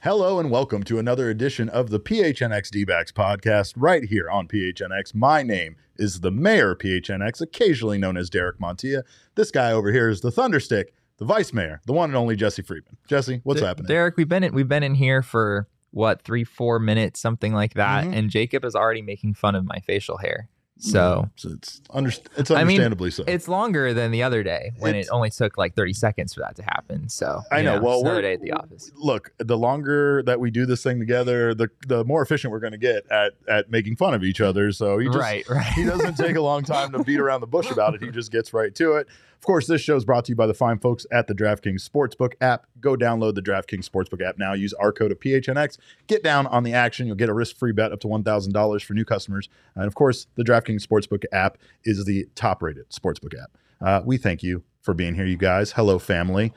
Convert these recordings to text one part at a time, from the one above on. Hello and welcome to another edition of the PHNX D-Backs podcast right here on PHNX. My name is the mayor of PHNX, occasionally known as Derek Montilla. This guy over here is the Thunderstick, the vice mayor, the one and only Jesse Friedman. Jesse, what's happening? Derek, we've been in here for, what, 3-4 minutes, something like that, and Jacob is already making fun of my facial hair. So it's understandably so. It's longer than the other day when it only took like 30 seconds for that to happen. So I know. Well, another day at the office. Look, the longer that we do this thing together, the more efficient we're going to get at making fun of each other. So he doesn't take a long time to beat around the bush about it. He just gets right to it. Of course, this show is brought to you by the fine folks at the DraftKings Sportsbook app. Go download the DraftKings Sportsbook app now. Use our code of PHNX. Get down on the action. You'll get a risk-free bet up to $1,000 for new customers. And, of course, the DraftKings Sportsbook app is the top-rated sportsbook app. We thank you for being here, you guys. Hello, family.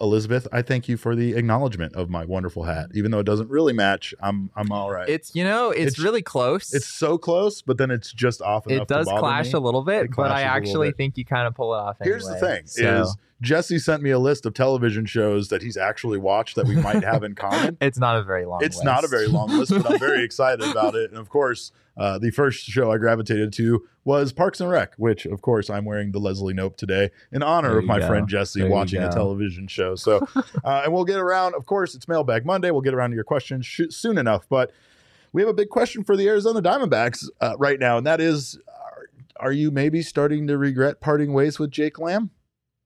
Elizabeth, I thank you for the acknowledgement of my wonderful hat. Even though it doesn't really match, I'm all right. It's really close. It's so close, but then it's just off enough. It does clash a little bit, but I actually think you kind of pull it off anyway. Here's the thing, is Jesse sent me a list of television shows that he's actually watched that we might have in common. It's not a very long list, but I'm very excited about it. And of course, the first show I gravitated to was Parks and Rec, which, of course, I'm wearing the Leslie Knope today in honor of my friend Jesse watching a television show. So, and we'll get around. Of course, it's Mailbag Monday. We'll get around to your questions soon enough. But we have a big question for the Arizona Diamondbacks right now, and that is, are you maybe starting to regret parting ways with Jake Lamb?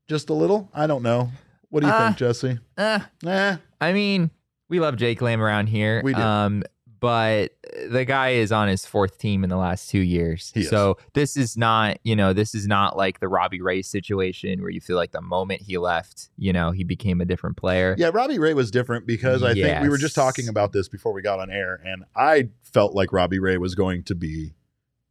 Just a little? I don't know. What do you think, Jesse? I mean, we love Jake Lamb around here. We do. But the guy is on his fourth team in the last 2 years. So this is not like the Robbie Ray situation where you feel like the moment he left, he became a different player. Yeah, Robbie Ray was different because I think we were just talking about this before we got on air, and I felt like Robbie Ray was going to be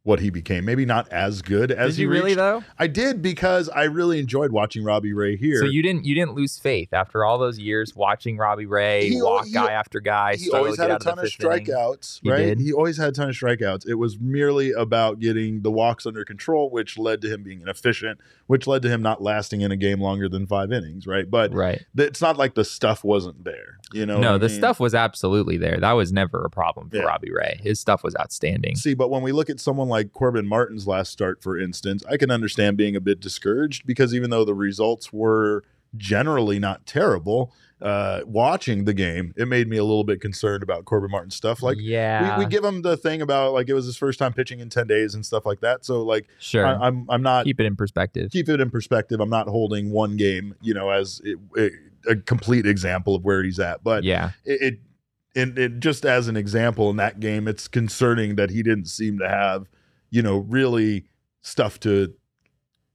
what he became. Maybe not as good as he reached. Really though? I did, because I really enjoyed watching Robbie Ray here. So you didn't lose faith after all those years watching Robbie Ray walk guy after guy. He always had a ton of strikeouts, right? He always had a ton of strikeouts. It was merely about getting the walks under control, which led to him being inefficient, which led to him not lasting in a game longer than 5 innings, right? But it's not like the stuff wasn't there. No, the stuff was absolutely there. That was never a problem for Robbie Ray. His stuff was outstanding. See, but when we look at someone like Corbin Martin's last start, for instance, I can understand being a bit discouraged, because even though the results were generally not terrible, watching the game, it made me a little bit concerned about Corbin Martin's stuff. We give him the thing about like it was his first time pitching in 10 days and stuff like that. So I'm not Keep it in perspective. I'm not holding one game, as a complete example of where he's at. But it just as an example in that game, it's concerning that he didn't seem to have really stuff to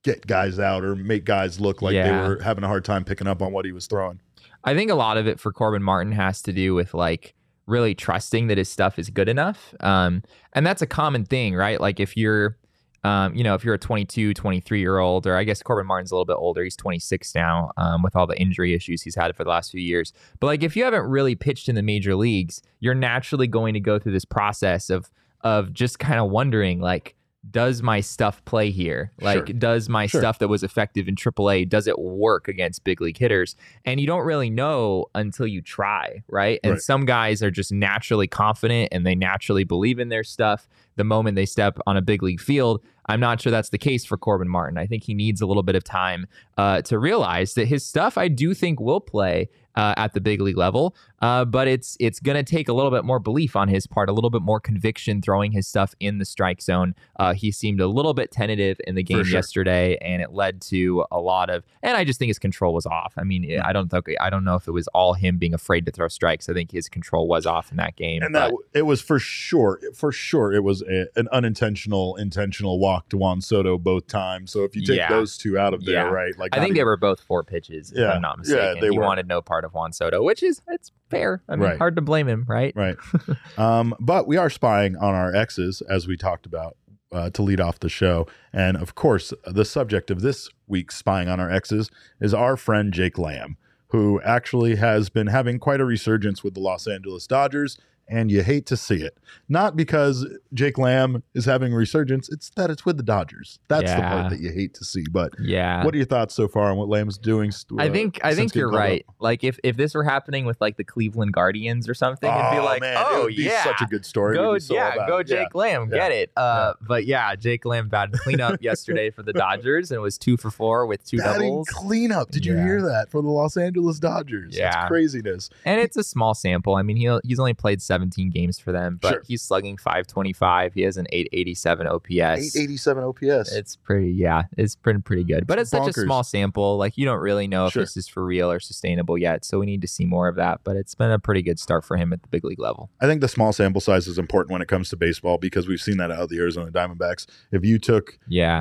get guys out or make guys look like they were having a hard time picking up on what he was throwing. I think a lot of it for Corbin Martin has to do with like really trusting that his stuff is good enough. And that's a common thing, right? Like if you're, if you're a 22, 23 year old, or I guess Corbin Martin's a little bit older, he's 26 now, with all the injury issues he's had for the last few years. But like, if you haven't really pitched in the major leagues, you're naturally going to go through this process of just kind of wondering like, does my stuff play here? Like, sure. Does my sure. stuff that was effective in AAA, does it work against big league hitters? And you don't really know until you try, right? And right. some guys are just naturally confident and they naturally believe in their stuff. The moment they step on a big league field, I'm not sure that's the case for Corbin Martin. I think he needs a little bit of time to realize that his stuff, I do think, will play at the big league level, but it's going to take a little bit more belief on his part, a little bit more conviction throwing his stuff in the strike zone. He seemed a little bit tentative in the game for sure. yesterday, and it led to a lot of. And I just think his control was off. I mean, I don't know if it was all him being afraid to throw strikes. I think his control was off in that game, and it was for sure. It was an intentional walk to Juan Soto both times. So if you take those two out of there, right? Like, I think they were both four pitches. If I'm not mistaken. He wanted no part of Juan Soto, which is it's fair. I mean, hard to blame him, right? Right. But we are spying on our exes, as we talked about to lead off the show, and of course, the subject of this week's spying on our exes is our friend Jake Lamb, who actually has been having quite a resurgence with the Los Angeles Dodgers. And you hate to see it. Not because Jake Lamb is having a resurgence. It's that it's with the Dodgers. That's the part that you hate to see. But what are your thoughts so far on what Lamb's doing? I think you're right. Up? Like if this were happening with like the Cleveland Guardians or something, it'd be like, man, it would be such a good story. Go Jake Lamb, get it. But Jake Lamb batted cleanup yesterday for the Dodgers and was 2 for 4 with 2 doubles. Cleanup. Did you hear that for the Los Angeles Dodgers? Yeah, that's craziness. And it's a small sample. I mean, he's only played 17 games for them, but he's slugging .525. He has an 887 OPS. It's pretty, it's been pretty good. But it's bonkers. Such a small sample. Like, you don't really know if this is for real or sustainable yet. So we need to see more of that. But it's been a pretty good start for him at the big league level. I think the small sample size is important when it comes to baseball because we've seen that out of the Arizona Diamondbacks. If you took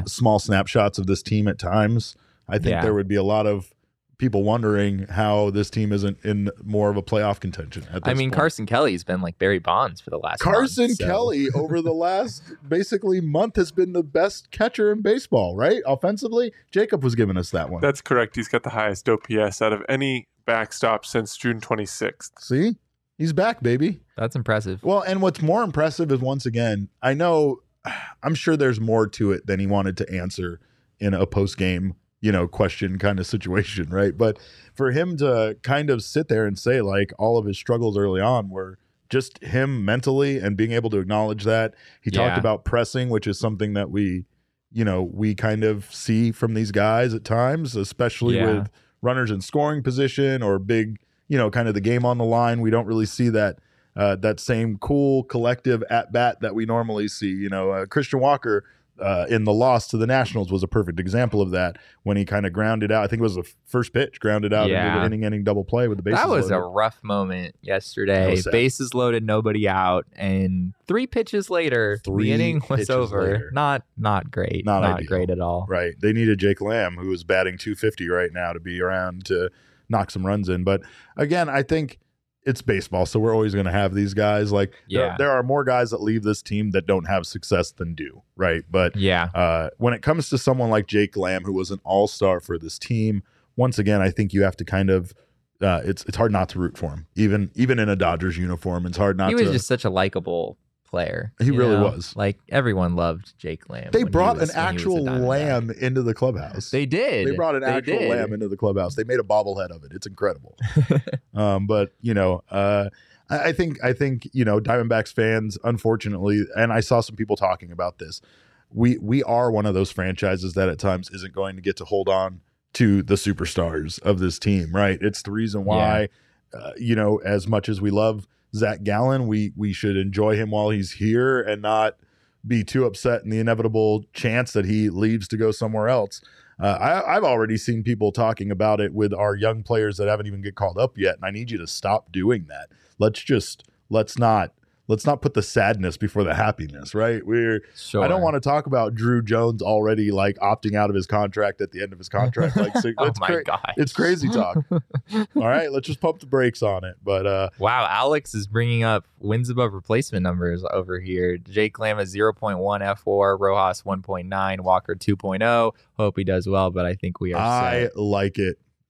small snapshots of this team at times, I think there would be a lot of people wondering how this team isn't in more of a playoff contention at this point. Carson Kelly's been like Barry Bonds for the last Kelly over the last basically month has been the best catcher in baseball, right? Offensively, Jacob was giving us that one. That's correct. He's got the highest OPS out of any backstop since June 26th. See? He's back, baby. That's impressive. Well, and what's more impressive is once again, I'm sure there's more to it than he wanted to answer in a post-game question kind of situation, right? But for him to kind of sit there and say like all of his struggles early on were just him mentally and being able to acknowledge that. He talked about pressing, which is something that we kind of see from these guys at times, especially with runners in scoring position or big, kind of the game on the line. We don't really see that that same cool collective at bat that we normally see. Christian Walker in the loss to the Nationals was a perfect example of that when he kind of grounded out. I think it was the first pitch, grounded out and did an inning double play with the bases loaded. That was a rough moment yesterday. Bases loaded, nobody out, and three pitches later, the inning was over. Not great. Not great at all. Right. They needed Jake Lamb, who is batting .250 right now, to be around to knock some runs in. But again, I think it's baseball, so we're always going to have these guys. Like, there are more guys that leave this team that don't have success than do, right? But when it comes to someone like Jake Lamb, who was an all-star for this team, once again, I think you have to kind of it's hard not to root for him, even in a Dodgers uniform. It's hard not to. He was just such a likable player. He really was. Like, everyone loved Jake Lamb. They brought an actual lamb into the clubhouse. They did. They brought an actual lamb into the clubhouse. They made a bobblehead of it. It's incredible. But I think Diamondbacks fans, unfortunately, and I saw some people talking about this. We are one of those franchises that at times isn't going to get to hold on to the superstars of this team, right? It's the reason why, as much as we love Zach Gallen, we should enjoy him while he's here and not be too upset in the inevitable chance that he leaves to go somewhere else. I've already seen people talking about it with our young players that haven't even get called up yet, and I need you to stop doing that. Let's not put the sadness before the happiness, right? I don't want to talk about Drew Jones already like opting out of his contract at the end of his contract. Like, God, it's crazy talk. All right, let's just pump the brakes on it. But wow, Alex is bringing up wins above replacement numbers over here. Jake Lamb is 0.1 F4, Rojas 1.9, Walker 2.0. Hope he does well, but I think we are.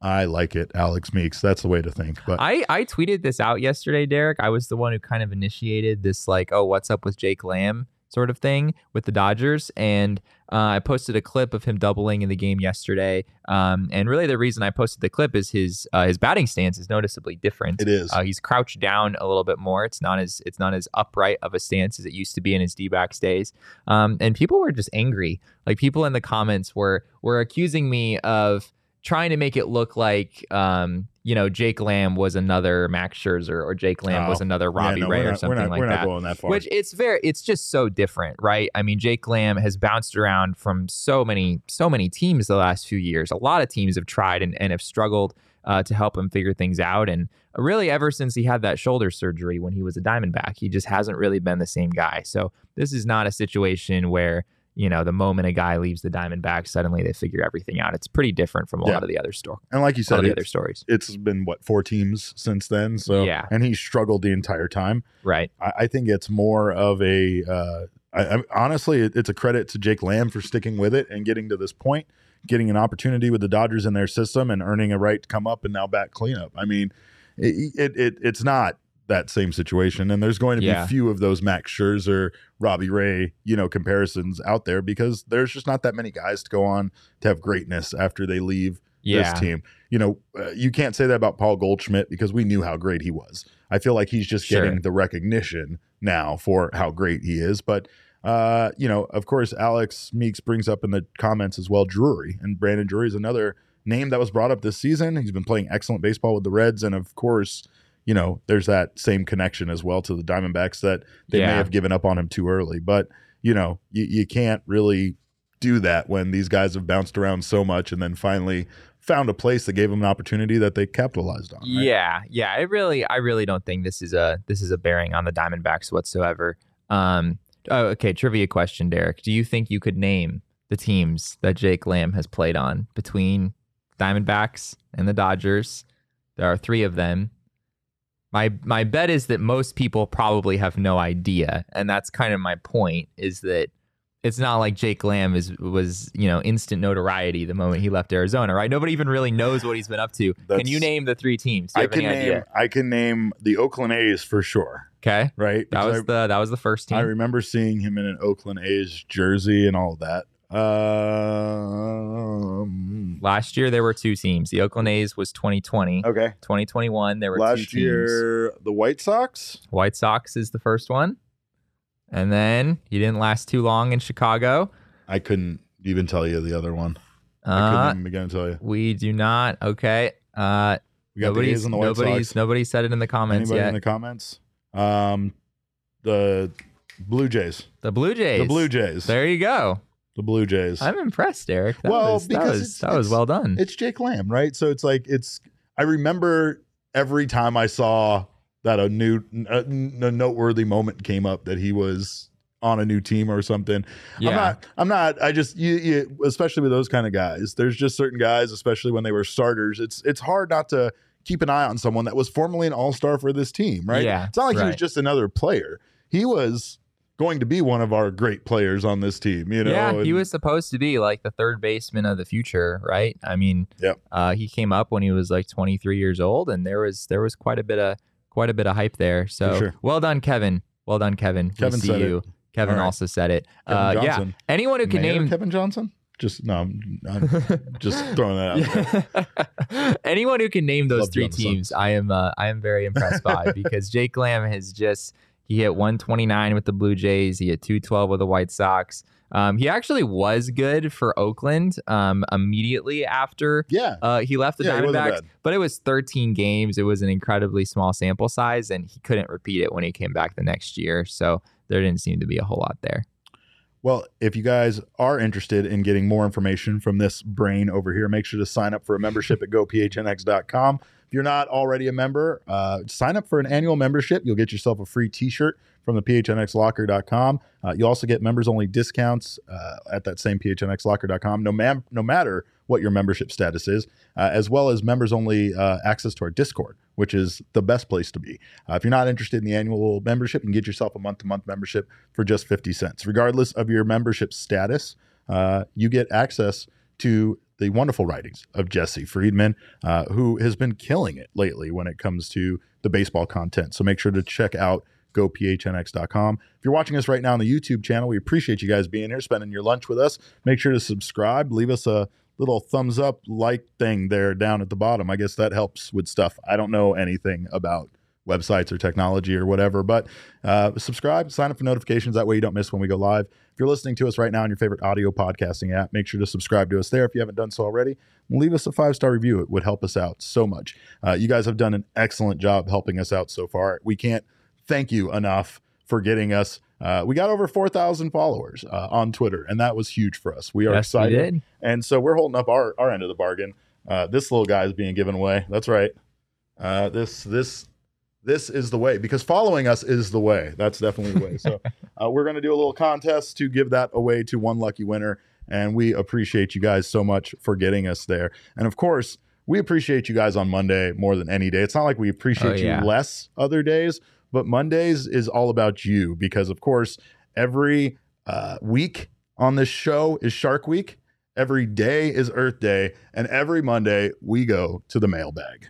I like it, Alex Meeks. That's the way to think. But I tweeted this out yesterday, Derek. I was the one who kind of initiated this, like, what's up with Jake Lamb? sort of thing with the Dodgers. And I posted a clip of him doubling in the game yesterday. And really the reason I posted the clip is his batting stance is noticeably different. It is. He's crouched down a little bit more. It's not as upright of a stance as it used to be in his D-backs days. And people were just angry. Like, people in the comments were accusing me of trying to make it look like, Jake Lamb was another Max Scherzer or Jake Lamb was another Robbie Ray or something like that. We're not going that far. Which it's just so different, right? I mean, Jake Lamb has bounced around from so many teams the last few years. A lot of teams have tried and have struggled to help him figure things out. And really, ever since he had that shoulder surgery when he was a Diamondback, he just hasn't really been the same guy. So this is not a situation where, the moment a guy leaves the Diamondbacks, suddenly they figure everything out. It's pretty different from a lot of the other stories. And like you said, the other stories. It's been, four teams since then? So, yeah. And he struggled the entire time. Right. I think it's more of a, honestly, it's a credit to Jake Lamb for sticking with it and getting to this point, getting an opportunity with the Dodgers in their system and earning a right to come up and now bat cleanup. I mean, it's not that same situation, and there's going to be few of those Max Scherzer, Robbie Ray, comparisons out there, because there's just not that many guys to go on to have greatness after they leave this team. You can't say that about Paul Goldschmidt, because we knew how great he was. I feel like he's just getting the recognition now for how great he is. But of course, Alex Meeks brings up in the comments as well, Drury, and Brandon Drury is another name that was brought up this season. He's been playing excellent baseball with the Reds, and of course, there's that same connection as well to the Diamondbacks that they may have given up on him too early. But, you can't really do that when these guys have bounced around so much and then finally found a place that gave them an opportunity that they capitalized on. Right? Yeah. I really don't think this is a bearing on the Diamondbacks whatsoever. Okay, trivia question, Derek. Do you think you could name the teams that Jake Lamb has played on between Diamondbacks and the Dodgers? There are three of them. My bet is that most people probably have no idea, and that's kind of my point, is that it's not like Jake Lamb was instant notoriety the moment he left Arizona, right? Nobody even really knows what he's been up to. Can you name the three teams? Do you have any idea? I can name the Oakland A's for sure. Okay. Right? That was the first team. I remember seeing him in an Oakland A's jersey and all of that. Last year there were two teams. The Oakland A's was 2020. Okay. 2021 there were two teams. Last year the White Sox. White Sox is the first one, and then he didn't last too long in Chicago. I couldn't even tell you the other one. I couldn't even begin to tell you. We do not. Okay. We got the A's and the White Sox. Nobody said it in the comments. Anybody yet in the comments? The Blue Jays. The Blue Jays. There you go. The Blue Jays. I'm impressed, Eric. That was well done. It's Jake Lamb, right? So I remember every time I saw that a noteworthy moment came up that he was on a new team or something. Yeah. I just, especially with those kind of guys, there's just certain guys, especially when they were starters, it's hard not to keep an eye on someone that was formerly an all-star for this team, right? Yeah, it's not like he was just another player. He was going to be one of our great players on this team, he was supposed to be like the third baseman of the future, right? I mean, he came up when he was like 23 years old, and there was quite a bit of hype there. So sure. Well done, Kevin. Kevin said you. It. Kevin right. also said it. Anyone who can name Kevin Johnson. I'm just throwing that out there. Anyone who can name those three teams, I am very impressed by, because Jake Lamb has just. He hit 129 with the Blue Jays. He hit 212 with the White Sox. He actually was good for Oakland immediately after he left the Diamondbacks. But it was 13 games. It was an incredibly small sample size, and he couldn't repeat it when he came back the next year. So there didn't seem to be a whole lot there. Well, if you guys are interested in getting more information from this brain over here, make sure to sign up for a membership at gophnx.com. If you're not already a member, sign up for an annual membership. You'll get yourself a free t-shirt from the phnxlocker.com. You also get members-only discounts at that same phnxlocker.com, no matter what your membership status is, as well as members-only access to our Discord, which is the best place to be. If you're not interested in the annual membership, you can get yourself a month-to-month membership for just 50 cents. Regardless of your membership status, you get access to the wonderful writings of Jesse Friedman, who has been killing it lately when it comes to the baseball content. So make sure to check out go phnx.com. If you're watching us right now on the YouTube channel, we appreciate you guys being here, spending your lunch with us. Make sure to subscribe. Leave us a little thumbs up like thing there down at the bottom. I guess that helps with stuff. I don't know anything about websites or technology or whatever, but subscribe, sign up for notifications. That way you don't miss when we go live. If you're listening to us right now on your favorite audio podcasting app, make sure to subscribe to us there if you haven't done so already. Leave us a 5-star review. It would help us out so much. You guys have done an excellent job helping us out so far. We can't thank you enough for getting us. We got over 4,000 followers on Twitter, and that was huge for us. We are excited. And so we're holding up our end of the bargain. This little guy is being given away. That's right. This is the way, because following us is the way. That's definitely the way. So we're going to do a little contest to give that away to one lucky winner. And we appreciate you guys so much for getting us there. And of course, we appreciate you guys on Monday more than any day. It's not like we appreciate you less other days, but Mondays is all about you, because of course, every week on this show is Shark Week. Every day is Earth Day. And every Monday we go to the mailbag.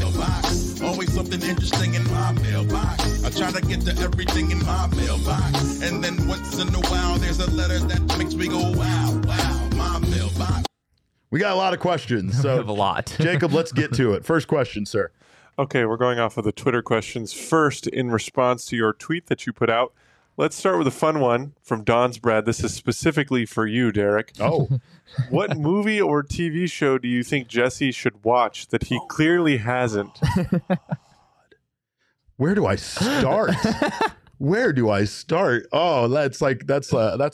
Mailbox. Always something interesting in my mailbox. I try to get to everything in my mailbox. And then once in a while, there's a letter that makes me go, wow, wow, my mailbox. We got a lot of questions. So we have a lot. Jacob, let's get to it. First question, sir. Okay, we're going off of the Twitter questions. First, in response to your tweet that you put out, let's start with a fun one from Don's Brad. This is specifically for you, Derek. Oh. What movie or TV show do you think Jesse should watch that he clearly hasn't? Where do I start? Oh, that's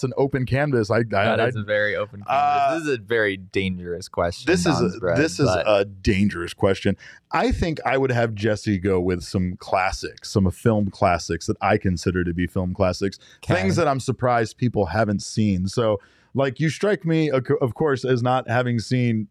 an open canvas. That is a very open canvas. This is a very dangerous question. This is a dangerous question. I think I would have Jesse go with some classics, some film classics that I consider to be film classics, things that I'm surprised people haven't seen. So, like, you strike me, of course, as not having seen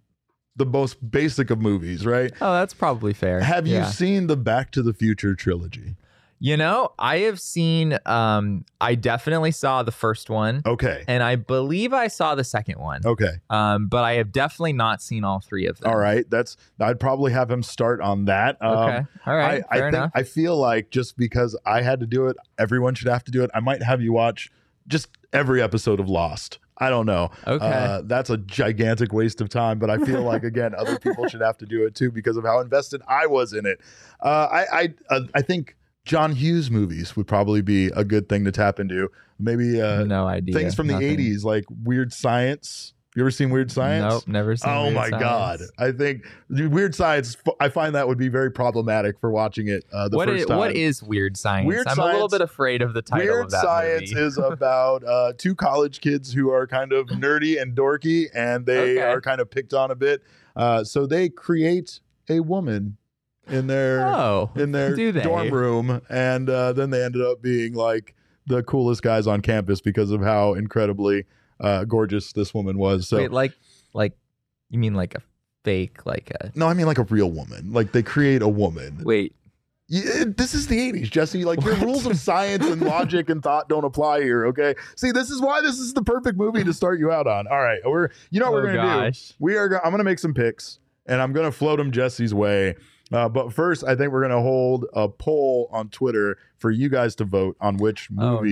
the most basic of movies, right? Oh, that's probably fair. Have you seen the Back to the Future trilogy? You know, I have seen, I definitely saw the first one. Okay. And I believe I saw the second one. Okay. But I have definitely not seen all three of them. All right. I'd probably have him start on that. Okay. All right. Fair enough. I feel like just because I had to do it, everyone should have to do it. I might have you watch just every episode of Lost. I don't know. Okay. That's a gigantic waste of time, but I feel like, again, other people should have to do it too because of how invested I was in it. I think John Hughes movies would probably be a good thing to tap into. Maybe no idea. Things from the 80s, like Weird Science. You ever seen Weird Science? Nope, never seen Weird Science. Oh, my God. I think Weird Science, I find that would be very problematic for watching it first time. What is Weird Science? I'm a little bit afraid of the title of that movie. Weird Science is about two college kids who are kind of nerdy and dorky, and they are kind of picked on a bit. So they create a woman in their dorm room, and then they ended up being like the coolest guys on campus because of how incredibly gorgeous this woman was. So wait, like you mean like a fake, like a... No, I mean like a real woman. Like they create a woman. Wait. Yeah, this is the 80s, Jesse. Like, your rules of science and logic and thought don't apply here, okay? See, this is why this is the perfect movie to start you out on. All right. I'm going to make some picks, and I'm going to float them Jesse's way. But first, I think we're going to hold a poll on Twitter for you guys to vote on which movie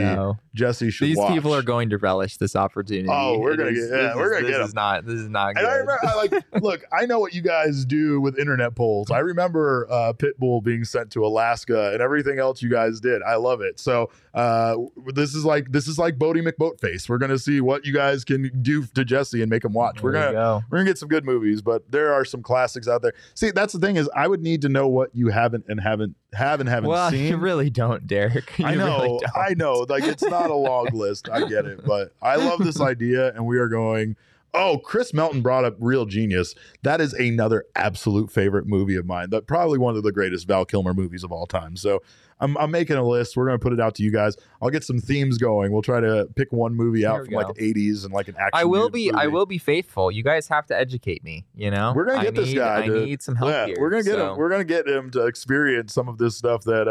Jesse should watch. These people are going to relish this opportunity. Oh, we're going to get them. This is not good. And I remember, look, I know what you guys do with internet polls. I remember Pitbull being sent to Alaska and everything else you guys did. I love it. So this is like Bodie McBoatface. We're going to see what you guys can do to Jesse and make him watch. We're going to get some good movies, but there are some classics out there. See, that's the thing is I would need to know what you haven't seen. Well, you really don't, Derek. I know. Like, it's not a long list. I get it, but I love this idea, and we are going. Oh, Chris Melton brought up Real Genius. That is another absolute favorite movie of mine. That probably one of the greatest Val Kilmer movies of all time. So I'm making a list. We're going to put it out to you guys. I'll get some themes going. We'll try to pick one movie out from like the 80s and like an action movie. I will be faithful. You guys have to educate me. You know, we're going to get this guy. I need some help here. We're going to get him to experience some of this stuff that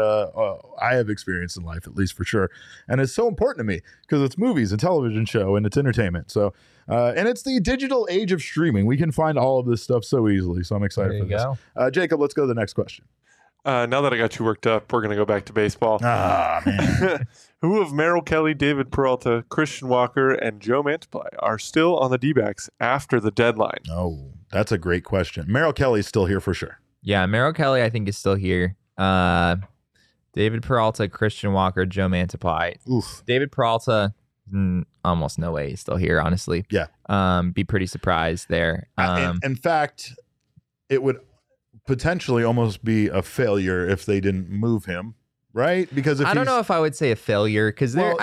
I have experienced in life, at least for sure. And it's so important to me because it's movies and television show and it's entertainment. So. And it's the digital age of streaming. We can find all of this stuff so easily. So I'm excited for this. Jacob, let's go to the next question. Now that I got you worked up, we're going to go back to baseball. Ah, man. Who of Merrill Kelly, David Peralta, Christian Walker, and Joe Mantiply are still on the D-backs after the deadline? Oh, that's a great question. Merrill Kelly's still here for sure. Yeah, Merrill Kelly, I think, is still here. David Peralta, Christian Walker, Joe Mantiply. Oof. David Peralta, almost no way he's still here, honestly. Yeah. Be pretty surprised there. In fact, it would potentially almost be a failure if they didn't move him, right? Because if I don't know if I would say a failure, because there's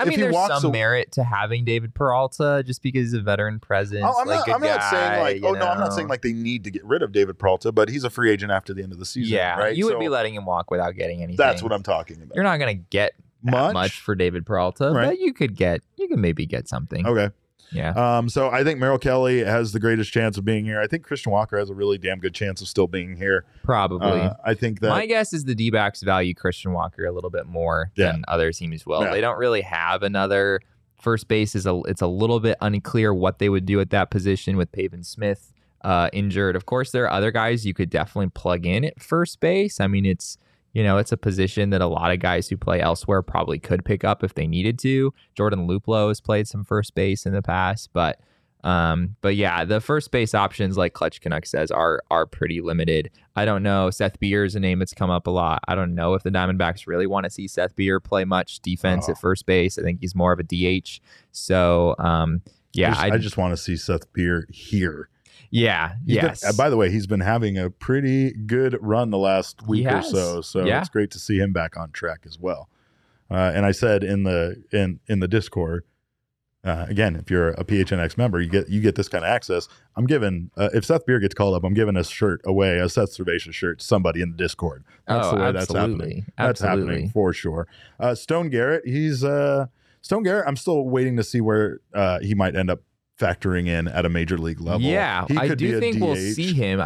some merit to having David Peralta just because he's a veteran presence. I'm not saying like they need to get rid of David Peralta, but he's a free agent after the end of the season. Yeah, right? You would be letting him walk without getting anything. That's what I'm talking about. You're not going to get much for David Peralta, right? But you could maybe get something. Okay. Yeah. So I think Merrill Kelly has the greatest chance of being here. I think Christian Walker has a really damn good chance of still being here. Probably. I think that my guess is the D-backs value Christian Walker a little bit more than other teams will. Yeah. They don't really have another first base. It's a little bit unclear what they would do at that position with Pavin Smith injured. Of course, there are other guys you could definitely plug in at first base. I mean, it's a position that a lot of guys who play elsewhere probably could pick up if they needed to. Jordan Luplow has played some first base in the past, but yeah, the first base options, like Clutch Canuck says, are pretty limited. I don't know. Seth Beer is a name that's come up a lot. I don't know if the Diamondbacks really want to see Seth Beer play much defense at first base. I think he's more of a DH. So I just want to see Seth Beer here. Yeah. Yes. By the way, he's been having a pretty good run the last week or so. So it's great to see him back on track as well. And I said in the Discord, again, if you're a PHNX member, you get this kind of access. I'm giving if Seth Beer gets called up, I'm giving a shirt away, a Seth Cervation shirt, to somebody in the Discord. That's happening for sure. Stone Garrett, I'm still waiting to see where he might end up factoring in at a major league level. Yeah, I do think we'll see him.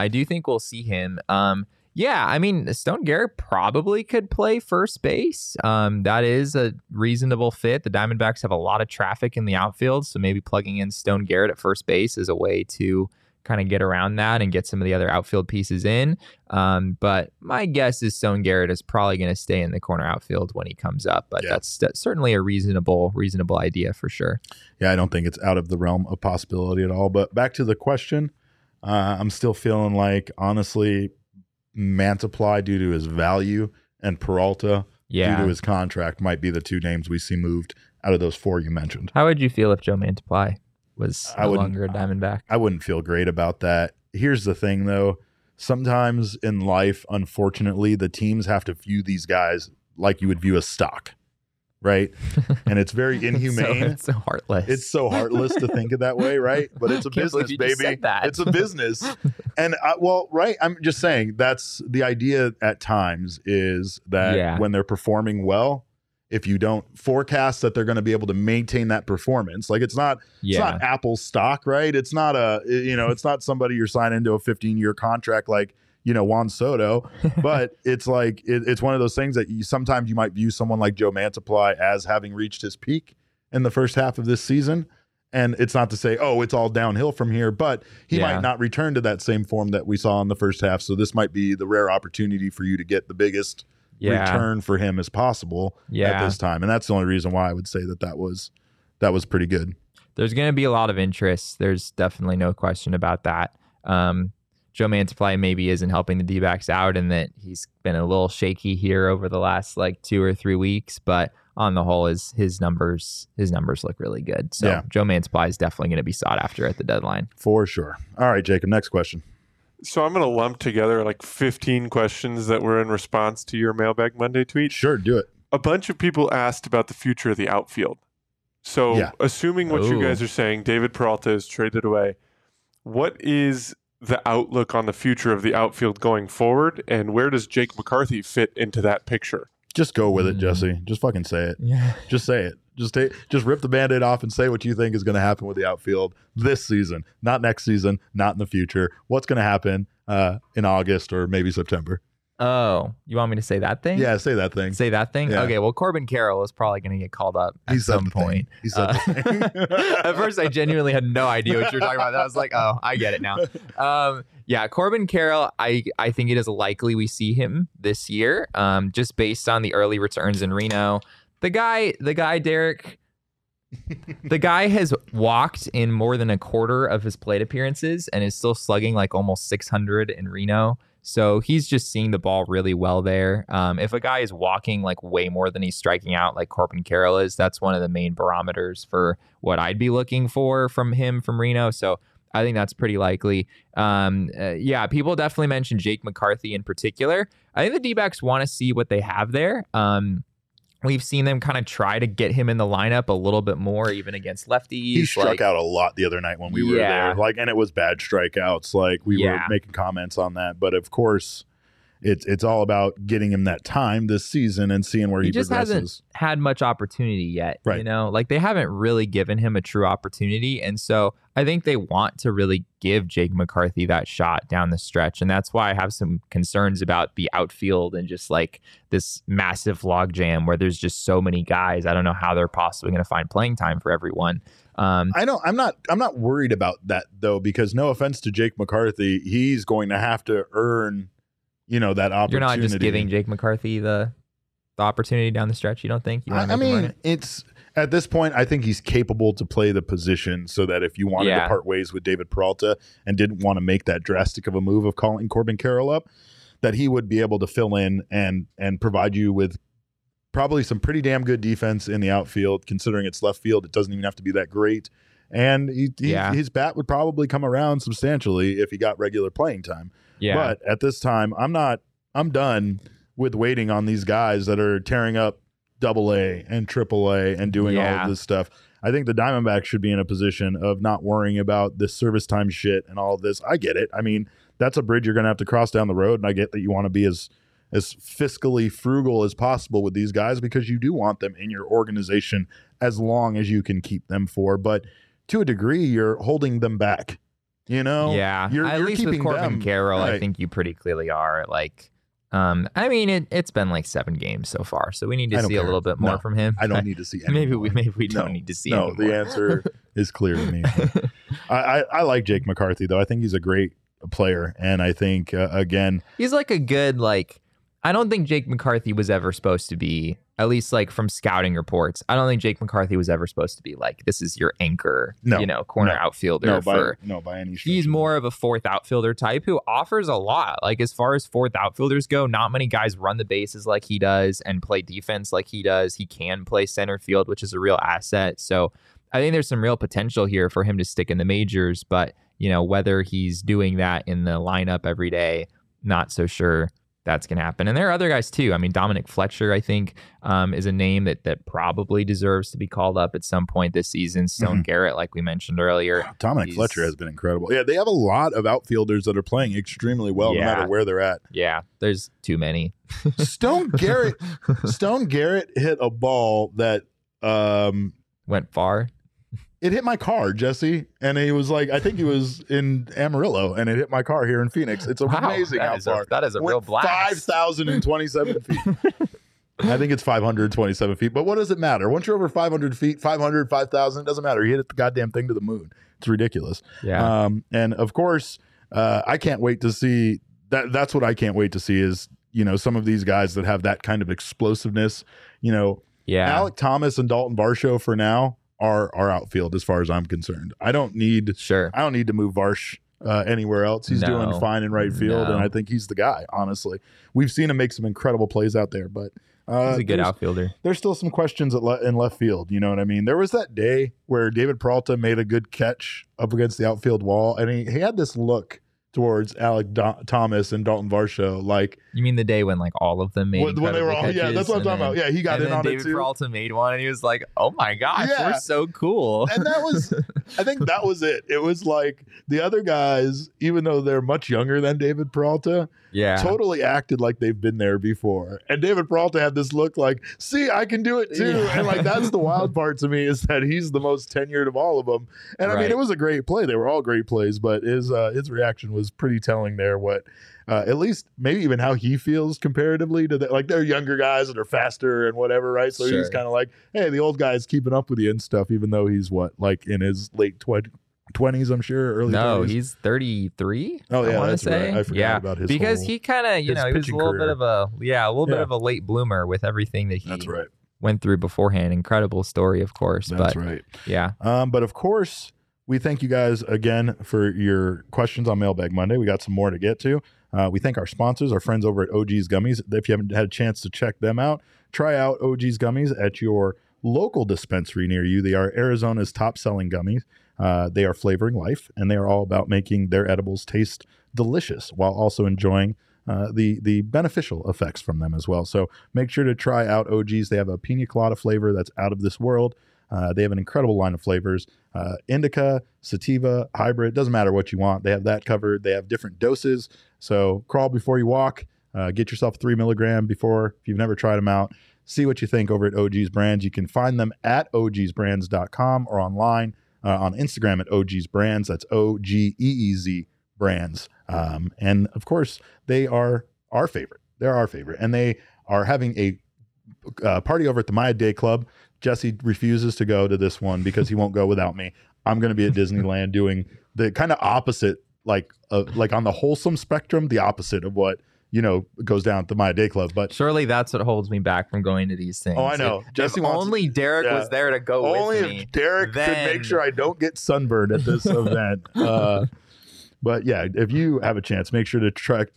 Yeah, I mean, Stone Garrett probably could play first base. That is a reasonable fit. The Diamondbacks have a lot of traffic in the outfield, so maybe plugging in Stone Garrett at first base is a way to kind of get around that and get some of the other outfield pieces in. But my guess is Stone Garrett is probably going to stay in the corner outfield when he comes up. But that's certainly a reasonable idea for sure. Yeah, I don't think it's out of the realm of possibility at all. But back to the question, I'm still feeling like, honestly, Mantiply due to his value and Peralta due to his contract might be the two names we see moved out of those four you mentioned. How would you feel if Joe Mantiply was no longer a Diamondback? I wouldn't feel great about that. Here's the thing, though. Sometimes in life, unfortunately, the teams have to view these guys like you would view a stock, right? And it's very inhumane. it's so heartless. It's so heartless to think of that way, right? But it's a business, baby. It's a business. And, I'm just saying that's the idea at times is that when they're performing well, if you don't forecast that they're going to be able to maintain that performance, like it's not Apple stock, right? It's not it's not somebody you're signing into a 15-year contract like, Juan Soto, but it's like, it's one of those things that sometimes you might view someone like Joe Mantiply as having reached his peak in the first half of this season. And it's not to say, it's all downhill from here, but he might not return to that same form that we saw in the first half. So this might be the rare opportunity for you to get the biggest return for him as possible at this time, and that's the only reason why I would say that was pretty good. There's going to be a lot of interest. There's definitely no question about that. Joe Mantiply maybe isn't helping the D-backs out, and that he's been a little shaky here over the last 2 or 3 weeks. But on the whole, his numbers look really good. So Joe Mantiply is definitely going to be sought after at the deadline for sure. All right, Jacob. Next question. So I'm going to lump together 15 questions that were in response to your Mailbag Monday tweet. Sure, do it. A bunch of people asked about the future of the outfield. So assuming what you guys are saying, David Peralta is traded away. What is the outlook on the future of the outfield going forward? And where does Jake McCarthy fit into that picture? Just go with it, Jesse. Just fucking say it. Yeah. Just say it. Just rip the Band-Aid off and say what you think is going to happen with the outfield this season, not next season, not in the future. What's going to happen in August or maybe September? Oh, you want me to say that thing? Yeah, say that thing. Say that thing? Yeah. Okay, well, Corbin Carroll is probably going to get called up at some point. He said at first, I genuinely had no idea what you were talking about. I was like, oh, I get it now. Yeah, Corbin Carroll, I think it is likely we see him this year, just based on the early returns in Reno. The guy, Derek, the guy has walked in more than a quarter of his plate appearances and is still slugging like almost 600 in Reno. So he's just seeing the ball really well there. If a guy is walking like way more than he's striking out like Corbin Carroll is, that's one of the main barometers for what I'd be looking for from him from Reno. So I think that's pretty likely. Yeah, people definitely mentioned Jake McCarthy in particular. I think the D-backs want to see what they have there. We've seen them kind of try to get him in the lineup a little bit more, even against lefties. He struck out a lot the other night when we were there. And it was bad strikeouts. We were making comments on that. But, of course, it's all about getting him that time this season and seeing where he just progresses. Hasn't had much opportunity yet. Right. You know, like, they haven't really given him a true opportunity. And so I think they want to really give Jake McCarthy that shot down the stretch. And that's why I have some concerns about the outfield and just like this massive logjam where there's just so many guys. I don't know how they're possibly going to find playing time for everyone. I'm not worried about that, though, because no offense to Jake McCarthy, he's going to have to earn, you know, that opportunity. You're not just giving Jake McCarthy the opportunity down the stretch, you don't think? It's at this point, I think he's capable to play the position so that if you wanted to part ways with David Peralta and didn't want to make that drastic of a move of calling Corbin Carroll up, that he would be able to fill in and provide you with probably some pretty damn good defense in the outfield, considering it's left field. It doesn't even have to be that great. And his bat would probably come around substantially if he got regular playing time. Yeah. But at this time, I'm done with waiting on these guys that are tearing up AA and AAA and doing all of this stuff. I think the Diamondbacks should be in a position of not worrying about this service time shit and all of this. I get it. I mean, that's a bridge you're going to have to cross down the road, and I get that you want to be as fiscally frugal as possible with these guys because you do want them in your organization as long as you can keep them for. But to a degree, you're holding them back. You know? Yeah. At least with Corbin Carroll, right. I think you pretty clearly are. I mean, it's been like 7 games so far, so we need to see a little bit more from him. I don't need to see anything. Maybe we don't need to see him. No, the answer is clear to me. I like Jake McCarthy, though. I think he's a great player, and I think, again... He's like a good, like... I don't think Jake McCarthy was ever supposed to be, at least like from scouting reports, I don't think Jake McCarthy was ever supposed to be like, this is your anchor, corner outfielder. By any stretch. He's more of a fourth outfielder type who offers a lot. Like as far as fourth outfielders go, not many guys run the bases like he does and play defense like he does. He can play center field, which is a real asset. So I think there's some real potential here for him to stick in the majors, but you know, whether he's doing that in the lineup every day, not so sure that's going to happen. And there are other guys too. I mean, Dominic Fletcher, I think, is a name that probably deserves to be called up at some point this season. Stone Garrett, like we mentioned earlier. Dominic Fletcher has been incredible. Yeah, they have a lot of outfielders that are playing extremely well no matter where they're at. Yeah, there's too many. Stone Garrett hit a ball that... went far. It hit my car, Jesse, and he was like, I think he was in Amarillo, and it hit my car here in Phoenix. It's amazing how far. That is a real blast. 5,027 feet. I think it's 527 feet, but what does it matter? Once you're over 500 feet, 500, 5,000, it doesn't matter. He hit the goddamn thing to the moon. It's ridiculous. Yeah. And, of course, I can't wait to see – that's what I can't wait to see is, you know, some of these guys that have that kind of explosiveness. You know, Alec Thomas and Dalton Varsho for now. Our outfield, as far as I'm concerned, I don't need to move Varsh anywhere else. He's doing fine in right field, and I think he's the guy. Honestly, we've seen him make some incredible plays out there, but he's a good outfielder. There's still some questions in left field. You know what I mean? There was that day where David Peralta made a good catch up against the outfield wall, and he had this look towards Alec Thomas and Dalton Varsho. Like, you mean the day when like all of them made when they were all, yeah, that's what I'm talking about. Yeah, he got in on David it too. David Peralta made one and he was like, oh my gosh, we're so cool. And that was, I think that was it. It was like the other guys, even though they're much younger than David Peralta, totally acted like they've been there before. And David Peralta had this look like, see, I can do it too. Yeah. And like, that's the wild part to me is that he's the most tenured of all of them. And I mean, it was a great play. They were all great plays, but his reaction was pretty telling there. What at least maybe even how he feels comparatively to that. Like, they're younger guys that are faster and whatever, right? So he's kind of like, hey, the old guy's keeping up with you and stuff, even though he's what, like in his late 20s, I'm sure, early 20s. No, he's 33. Oh, yeah, I want to say. Right. I forgot about his because he kind of, you know, he was a little bit of a, bit of a late bloomer with everything that he went through beforehand. Incredible story, of course. But of course, we thank you guys again for your questions on Mailbag Monday. We got some more to get to. We thank our sponsors, our friends over at OG's Gummies. If you haven't had a chance to check them out, try out OG's Gummies at your local dispensary near you. They are Arizona's top-selling gummies. They are flavoring life, and they are all about making their edibles taste delicious while also enjoying the beneficial effects from them as well. So make sure to try out OG's. They have a pina colada flavor that's out of this world. They have an incredible line of flavors, indica, sativa, hybrid, doesn't matter what you want. They have that covered. They have different doses. So crawl before you walk, get yourself 3 milligram before, if you've never tried them out, see what you think over at OG's Brands. You can find them at ogsbrands.com or online on Instagram at OG's Brands. That's O-G-E-E-Z Brands. And of course, they are our favorite. They're our favorite. And they are having a party over at the Maya Day Club. Jesse refuses to go to this one because he won't go without me. I'm going to be at Disneyland doing the kind of opposite, like on the wholesome spectrum, the opposite of what, you know, goes down at the Maya Day Club. But surely that's what holds me back from going to these things. Oh, I know. Jesse wants, only Derek was there to go only with me. Only if Derek could make sure I don't get sunburned at this event. But yeah, if you have a chance, make sure to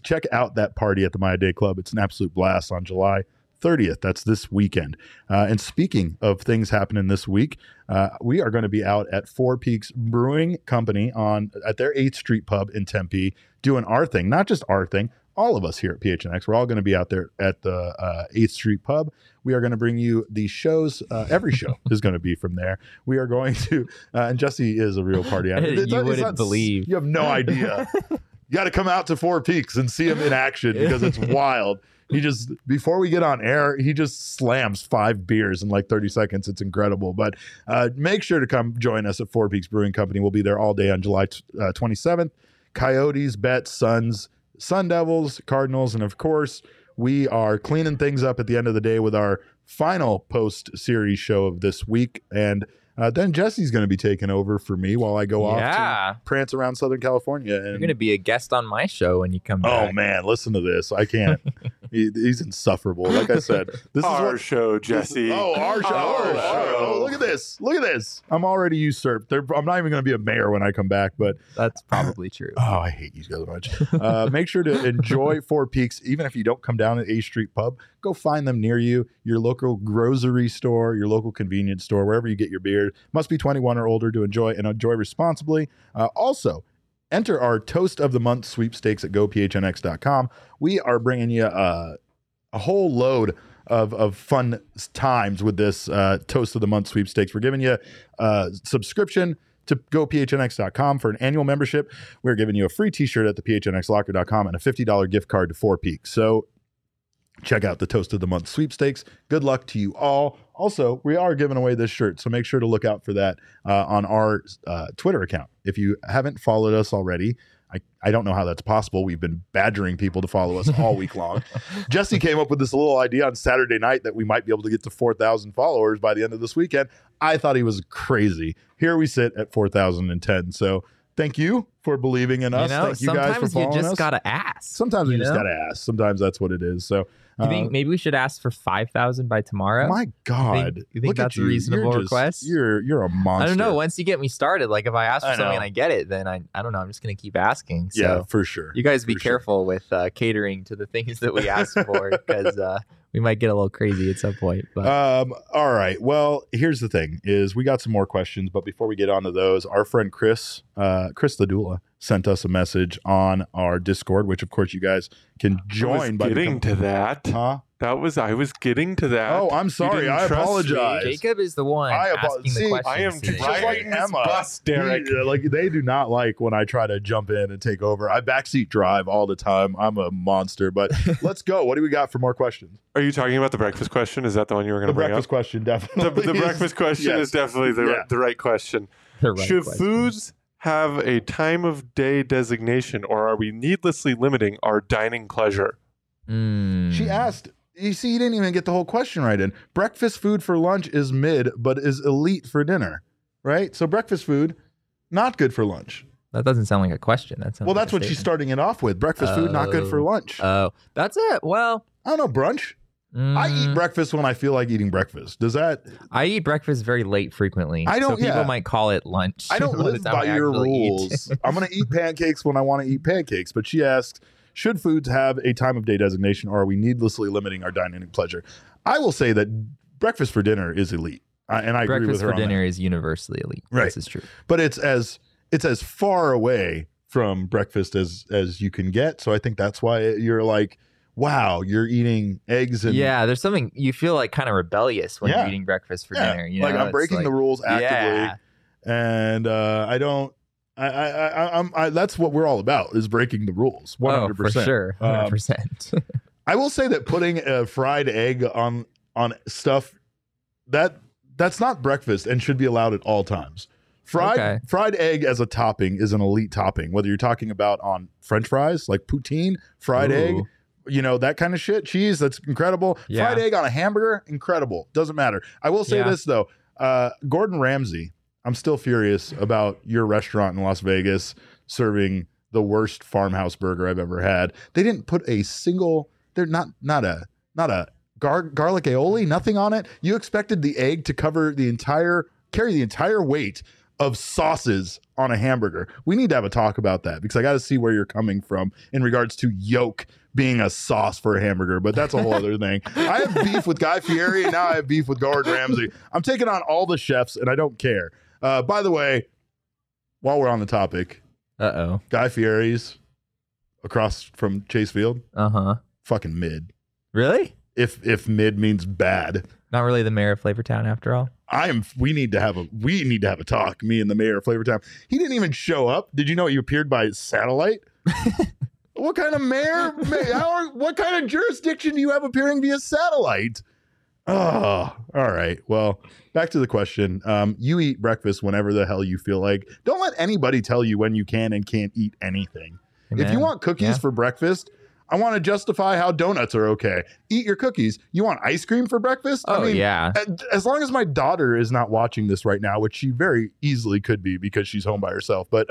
check out that party at the Maya Day Club. It's an absolute blast on July 30th. That's this weekend. And speaking of things happening this week, we are going to be out at Four Peaks Brewing Company at their 8th Street Pub in Tempe doing our thing. Not just our thing, all of us here at PHNX. We're all going to be out there at the 8th Street Pub. We are going to bring you the shows. Every show is going to be from there. We are going to, and Jesse is a real party animal. You wouldn't believe. You have no idea. You got to come out to Four Peaks and see him in action because it's wild. He just, before we get on air, he just slams 5 beers in like 30 seconds. It's incredible. But make sure to come join us at Four Peaks Brewing Company. We'll be there all day on July 27th. Coyotes, Bets, Suns, Sun Devils, Cardinals, and of course, we are cleaning things up at the end of the day with our final post-series show of this week. And then Jesse's going to be taking over for me while I go off to prance around Southern California. And you're going to be a guest on my show when you come back. Oh, man, listen to this. I can't. He's insufferable. Like I said, this is our show, Jesse. Our show. Oh, look at this. Look at this. I'm already usurped. I'm not even going to be a mayor when I come back, but that's probably true. Oh, I hate you so much. Make sure to enjoy Four Peaks. Even if you don't come down at A Street Pub, go find them near you, your local grocery store, your local convenience store, wherever you get your beer. Must be 21 or older to enjoy, and enjoy responsibly. Also, enter our Toast of the Month sweepstakes at gophnx.com. We are bringing you a whole load of fun times with this Toast of the Month sweepstakes. We're giving you a subscription to gophnx.com for an annual membership. We're giving you a free t-shirt at the phnxlocker.com and a $50 gift card to Four Peaks. So check out the Toast of the Month sweepstakes. Good luck to you all. Also, we are giving away this shirt, so make sure to look out for that on our Twitter account. If you haven't followed us already, I don't know how that's possible. We've been badgering people to follow us all week long. Jesse came up with this little idea on Saturday night that we might be able to get to 4,000 followers by the end of this weekend. I thought he was crazy. Here we sit at 4,010, so thank you for believing in us. You know, thank you guys for following us. Sometimes you just got to ask. Sometimes you just got to ask. Sometimes that's what it is, so... Do you think maybe we should ask for 5,000 by tomorrow? My God. You think that's a reasonable request? You're a monster. I don't know. Once you get me started, like if I ask for something and I get it, then I don't know. I'm just going to keep asking. So yeah, for sure. You guys be careful with catering to the things that we ask for because we might get a little crazy at some point. But. All right. Well, here's the thing is we got some more questions, but before we get onto those, our friend Chris the Doula sent us a message on our Discord, which of course you guys can join by getting to that. Huh? I was getting to that. Oh, I'm sorry. I apologize. Jacob is the one asking the questions. I am driving this bus, Derek. Like they do not like when I try to jump in and take over. I backseat drive all the time. I'm a monster. But let's go. What do we got for more questions? Are you talking about the breakfast question? Is that the one you were going to bring up? The breakfast question, definitely. The breakfast question is definitely the right question. Should foods have a time of day designation, or are we needlessly limiting our dining pleasure? She asked, you see, you didn't even get the whole question right in. Breakfast food for lunch is mid, but is elite for dinner, right? So breakfast food, not good for lunch. That doesn't sound like a question. That sounds well, that's like what she's starting it off with. Breakfast food, not good for lunch. Oh, that's it. Well, I don't know, brunch. I eat breakfast when I feel like eating breakfast. Does that? I eat breakfast very late frequently. I don't. So people might call it lunch. I don't live by your rules. I'm going to eat pancakes when I want to eat pancakes. But she asked, should foods have a time of day designation, or are we needlessly limiting our dining pleasure? I will say that breakfast for dinner is elite, and I agree with her. Breakfast for dinner is universally elite. Right, this is true. But it's as far away from breakfast as you can get. So I think that's why you're like, wow, you're eating eggs and there's something you feel like kind of rebellious when you're eating breakfast for dinner. You know, like I'm breaking the rules actively, and I don't. I'm that's what we're all about, is breaking the rules. 100%. Oh, for sure, 100%. I will say that putting a fried egg on stuff that's not breakfast and should be allowed at all times. Fried egg as a topping is an elite topping. Whether you're talking about on French fries, like poutine, fried egg. You know, that kind of shit. Cheese, that's incredible. Yeah. Fried egg on a hamburger, incredible. Doesn't matter. I will say this, though. Gordon Ramsay, I'm still furious about your restaurant in Las Vegas serving the worst farmhouse burger I've ever had. They didn't put a single, they're not a garlic aioli, nothing on it. You expected the egg to carry the entire weight of sauces on a hamburger. We need to have a talk about that, because I got to see where you're coming from in regards to yolk being a sauce for a hamburger, but that's a whole other thing. I have beef with Guy Fieri, and now I have beef with Gordon Ramsay. I'm taking on all the chefs, and I don't care. By the way, while we're on the topic, Guy Fieri's across from Chase Field, fucking mid. Really? If mid means bad. Not really the mayor of Flavortown, after all. We need to have a talk, me and the mayor of Flavortown. He didn't even show up. Did you know he appeared by satellite? What kind of what kind of jurisdiction do you have appearing via satellite? Oh, all right. Well, back to the question. You eat breakfast whenever the hell you feel like. Don't let anybody tell you when you can and can't eat anything. Hey, if you want cookies for breakfast, I want to justify how donuts are okay. Eat your cookies. You want ice cream for breakfast? Oh, I mean, as long as my daughter is not watching this right now, which she very easily could be because she's home by herself. But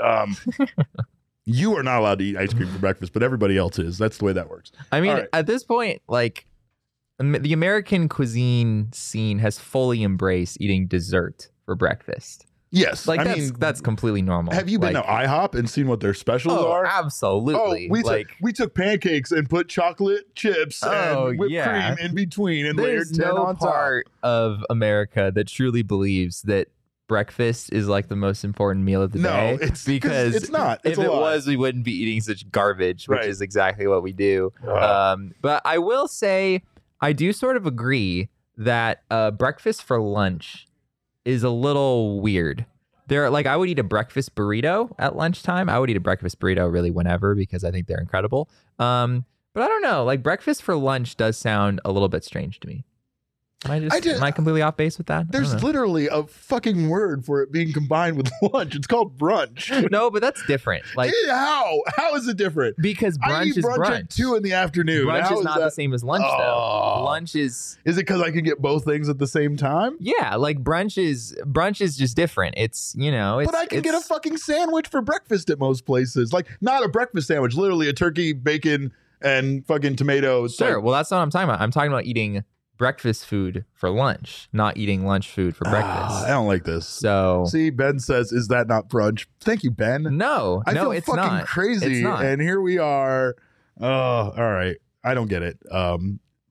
you are not allowed to eat ice cream for breakfast, but everybody else is. That's the way that works. I mean, at this point, like, the American cuisine scene has fully embraced eating dessert for breakfast. Yes. Like, that's completely normal. Have you been to IHOP and seen what their specials are? Absolutely. Oh, we took pancakes and put chocolate chips and whipped cream in between and layered 10 on top. There's no part of America that truly believes that breakfast is like the most important meal of the day. It's not. It's if it was, we wouldn't be eating such garbage, which is exactly what we do. But I will say, I do sort of agree that breakfast for lunch is a little weird. I would eat a breakfast burrito at lunchtime. I would eat a breakfast burrito really whenever, because I think they're incredible. But I don't know, like, breakfast for lunch does sound a little bit strange to me. Am I completely off base with that? There's literally a fucking word for it being combined with lunch. It's called brunch. No, but that's different. Like, how is it different? Because brunch is brunch at 2 p.m. Brunch is not the same as lunch, though. Lunch is. Is it because I can get both things at the same time? Yeah, like brunch is just different. It's But I can get a fucking sandwich for breakfast at most places. Like, not a breakfast sandwich. Literally a turkey, bacon, and fucking tomatoes. Sure. Well, that's not what I'm talking about. I'm talking about eating breakfast food for lunch, not eating lunch food for breakfast. I don't like this. So see, Ben says, is that not brunch? Thank you, Ben. No, it's fucking not crazy. It's not. And here we are. All right. I don't get it.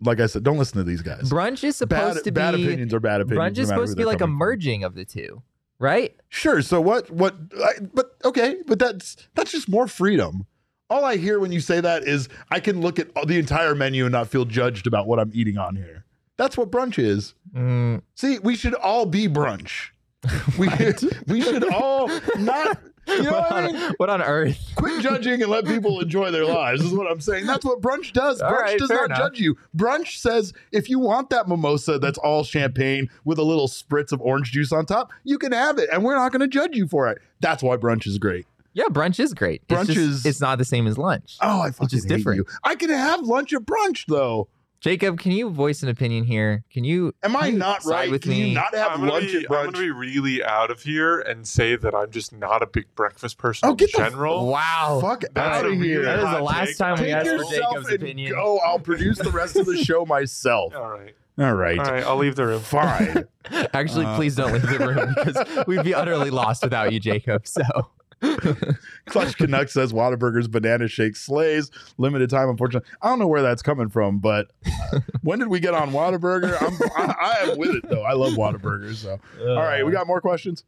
Like I said, don't listen to these guys. Brunch is supposed to be bad opinions are bad opinions. Brunch is supposed to be like a merging of the two, right? Sure. So but that's just more freedom. All I hear when you say that is I can look at the entire menu and not feel judged about what I'm eating on here. That's what brunch is. See, we should all be brunch. We should all not, what on earth? Quit judging and let people enjoy their lives is what I'm saying. That's what brunch does. Brunch does not judge you. Brunch says, if you want that mimosa that's all champagne with a little spritz of orange juice on top, you can have it, and we're not going to judge you for it. That's why brunch is great. Yeah, brunch is great. Brunch is... It's not the same as lunch. Oh, I fucking hate different. You. I can have lunch at brunch, though. Jacob, can you voice an opinion here? Can you? Am I not right? With can me? You not have lunch at brunch? I'm going to be really out of here and say that I'm just not a big breakfast person in general. Wow. Fuck out of here. That is the last time we asked for Jacob's opinion. Go. I'll produce the rest of the show myself. All right. All right. I'll leave the room. Fine. Actually, please don't leave the room because we'd be utterly lost without you, Jacob. So. Clutch Canuck says Whataburger's banana shake slays. Limited time, unfortunately. I don't know where that's coming from, but when did we get on Whataburger? I am with it, though. I love Whataburger. So, all right, we got more questions.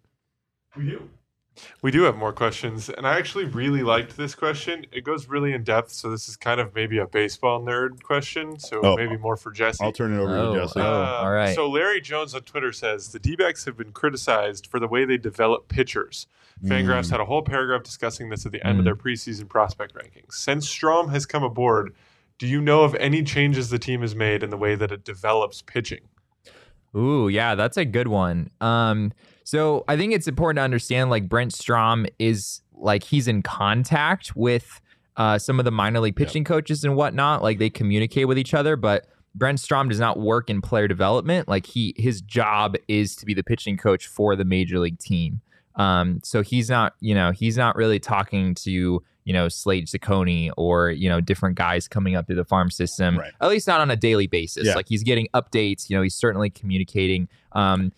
We do have more questions, and I actually really liked this question. It goes really in depth, so this is kind of maybe a baseball nerd question, so maybe more for Jesse. I'll turn it over to Jesse. All right. So Larry Jones on Twitter says, the D-backs have been criticized for the way they develop pitchers. Fangraphs had a whole paragraph discussing this at the end of their preseason prospect rankings. Since Strom has come aboard, do you know of any changes the team has made in the way that it develops pitching? Ooh, yeah, that's a good one. So I think it's important to understand, like, Brent Strom is, like, he's in contact with some of the minor league pitching coaches and whatnot. Like, they communicate with each other, but Brent Strom does not work in player development. Like, his job is to be the pitching coach for the major league team. So he's not really talking to, Slade Ciccone or, different guys coming up through the farm system, at least not on a daily basis. Yeah. Like, he's getting updates, he's certainly communicating. And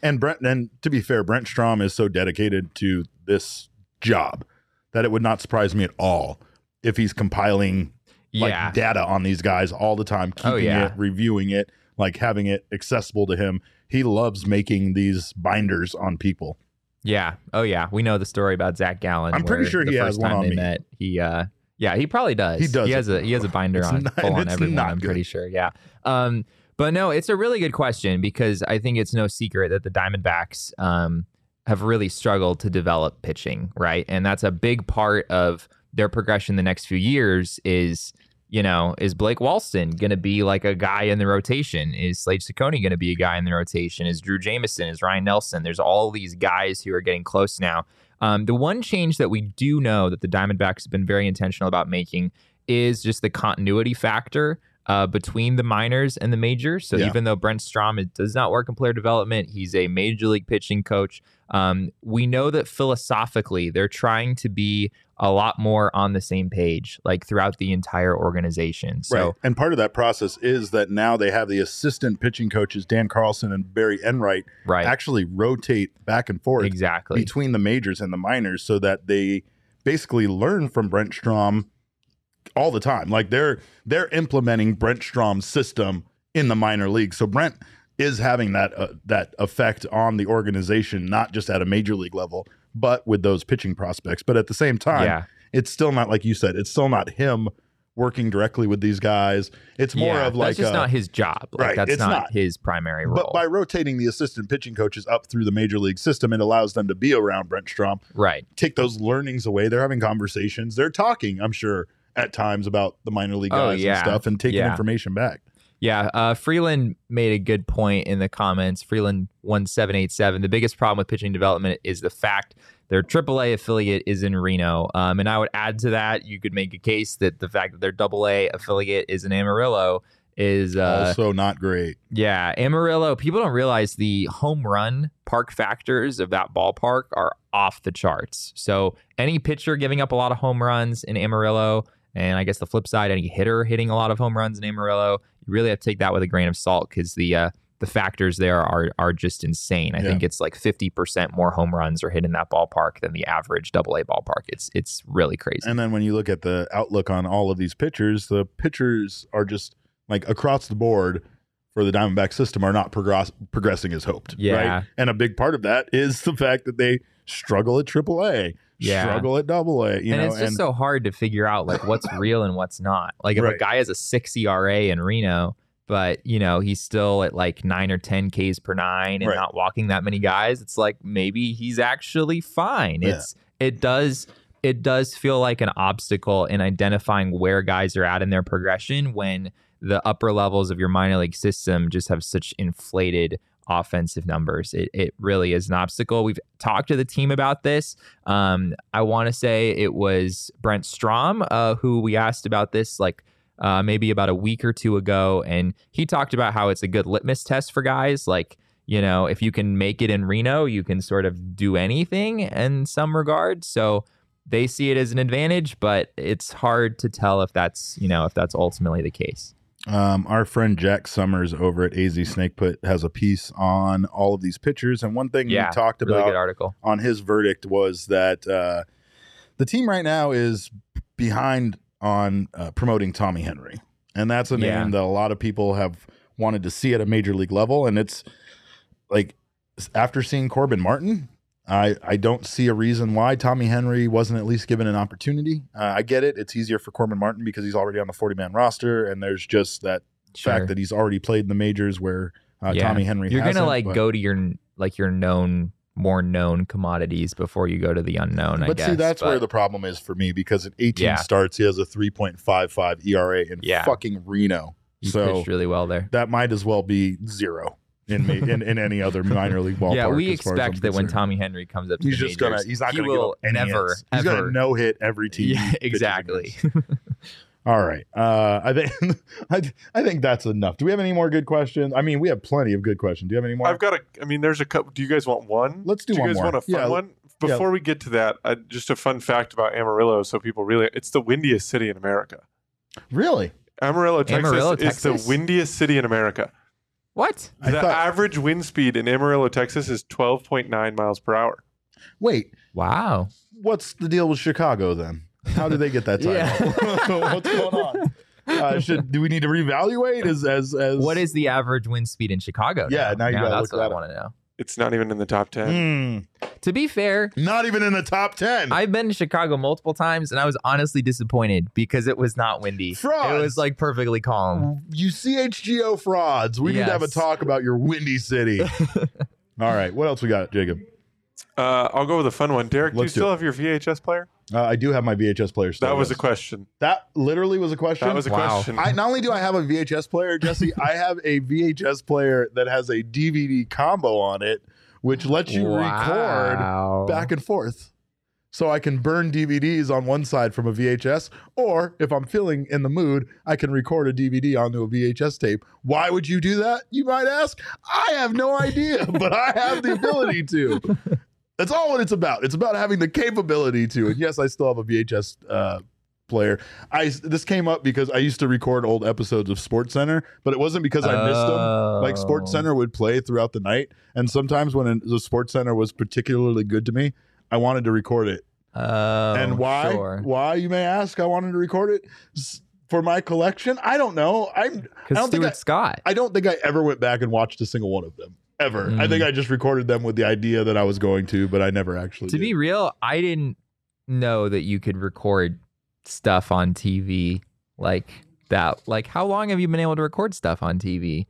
to be fair, Brent Strom is so dedicated to this job that it would not surprise me at all if he's compiling data on these guys all the time, keeping it, reviewing it, like having it accessible to him. He loves making these binders on people. Yeah. Oh, yeah. We know the story about Zach Gallen. I'm pretty sure he has one on me. Met, he probably does. He does. He has a binder on everyone. I'm pretty sure. Yeah. But no, it's a really good question because I think it's no secret that the Diamondbacks have really struggled to develop pitching, right? And that's a big part of their progression the next few years is, is Blake Walston going to be like a guy in the rotation? Is Slade Ciccone going to be a guy in the rotation? Is Drew Jamison? Is Ryan Nelson? There's all these guys who are getting close now. The one change that we do know that the Diamondbacks have been very intentional about making is just the continuity factor between the minors and the majors. So even though Brent Strom does not work in player development, he's a major league pitching coach. We know that philosophically they're trying to be a lot more on the same page, like throughout the entire organization. So, right. And part of that process is that now they have the assistant pitching coaches, Dan Carlson and Barry Enright, actually rotate back and forth between the majors and the minors so that they basically learn from Brent Strom all the time. Like they're implementing Brent Strom's system in the minor league. So Brent is having that effect on the organization, not just at a major league level, but with those pitching prospects. But at the same time, it's still not, like you said, it's still not him working directly with these guys. It's more of like... That's just not his job. Like, that's not his primary role. But by rotating the assistant pitching coaches up through the major league system, it allows them to be around Brent Strom. Right. Take those learnings away. They're having conversations. They're talking, I'm sure, at times about the minor league guys and stuff and taking information back. Yeah, Freeland made a good point in the comments. Freeland 1787. The biggest problem with pitching development is the fact their AAA affiliate is in Reno. And I would add to that, you could make a case that the fact that their AA affiliate is in Amarillo is also not great. Yeah, Amarillo. People don't realize the home run park factors of that ballpark are off the charts. So any pitcher giving up a lot of home runs in Amarillo, and I guess the flip side, any hitter hitting a lot of home runs in Amarillo, you really have to take that with a grain of salt because the factors there are just insane. I think it's like 50% more home runs are hit in that ballpark than the average AA ballpark. It's really crazy. And then when you look at the outlook on all of these pitchers, the pitchers are just like across the board for the Diamondback system are not progressing as hoped. Yeah. Right? And a big part of that is the fact that they struggle at AAA. Yeah. Struggle at AA, you know, it's just so hard to figure out like what's real and what's not. Like if a guy has a 6 ERA in Reno, but he's still at like 9 or 10 Ks per nine and not walking that many guys, it's like maybe he's actually fine. Yeah. It does feel like an obstacle in identifying where guys are at in their progression when the upper levels of your minor league system just have such inflated offensive numbers. It really is an obstacle. We've talked to the team about this. I want to say it was Brent Strom who we asked about this maybe about a week or two ago, and he talked about how it's a good litmus test for guys. Like, you know, if you can make it in Reno, you can sort of do anything in some regard. So they see it as an advantage, but it's hard to tell if that's, you know, if that's ultimately the case. Our friend Jack Summers over at AZ Snakepit has a piece on all of these pitchers. And one thing he talked really about good article on his verdict was that the team right now is behind on promoting Tommy Henry. And that's a name that a lot of people have wanted to see at a major league level. And it's, like, after seeing Corbin Martin, I don't see a reason why Tommy Henry wasn't at least given an opportunity. I get it. It's easier for Corbin Martin because he's already on the 40-man roster, and there's just that fact that he's already played in the majors where Tommy Henry hasn't. You're going to, go to your known, more known commodities before you go to the unknown, I guess. But see, that's where the problem is for me, because at 18 starts, he has a 3.55 ERA in fucking Reno. He pitched really well there. That might as well be zero. In any other minor league ballpark. Yeah, we expect that when Tommy Henry comes up to the majors, he's not going to give up any hits. He's going to no-hit every team. Yeah, exactly. All right. I think that's enough. Do we have any more good questions? I mean, we have plenty of good questions. Do you have any more? There's a couple. Do you guys want one? Let's do one more. Do you guys want a fun one? Before we get to that, just a fun fact about Amarillo, so people really... It's the windiest city in America. Really? Amarillo, Texas is the windiest city in America. What? The average wind speed in Amarillo, Texas is 12.9 miles per hour. Wait. Wow. What's the deal with Chicago then? How did they get that title? What's going on? Do we need to reevaluate as what is the average wind speed in Chicago? Yeah, now you gotta look that up. I want to know. It's not even in the top 10. To be fair, not even in the top 10. I've been to Chicago multiple times, and I was honestly disappointed because it was not windy. Frauds. It was perfectly calm. You CHGO frauds. We need to have a talk about your windy city. All right. What else we got, Jacob? I'll go with a fun one. Derek, do you still have your VHS player? I do have my VHS player. That was a question. That literally was a question? That was a question. Not only do I have a VHS player, Jesse, I have a VHS player that has a DVD combo on it, which lets you record back and forth. So I can burn DVDs on one side from a VHS, or if I'm feeling in the mood, I can record a DVD onto a VHS tape. Why would you do that, you might ask? I have no idea, but I have the ability to. That's all what it's about. It's about having the capability to. And yes, I still have a VHS player. This came up because I used to record old episodes of SportsCenter, but it wasn't because I missed them. Like, SportsCenter would play throughout the night, and sometimes when the SportsCenter was particularly good to me, I wanted to record it. And why? Sure. Why, you may ask? I wanted to record it for my collection. I don't know. I don't think I ever went back and watched a single one of them. Ever. I think I just recorded them with the idea that I was going to, but I never actually did. To be real, I didn't know that you could record stuff on TV like that. Like, how long have you been able to record stuff on TV?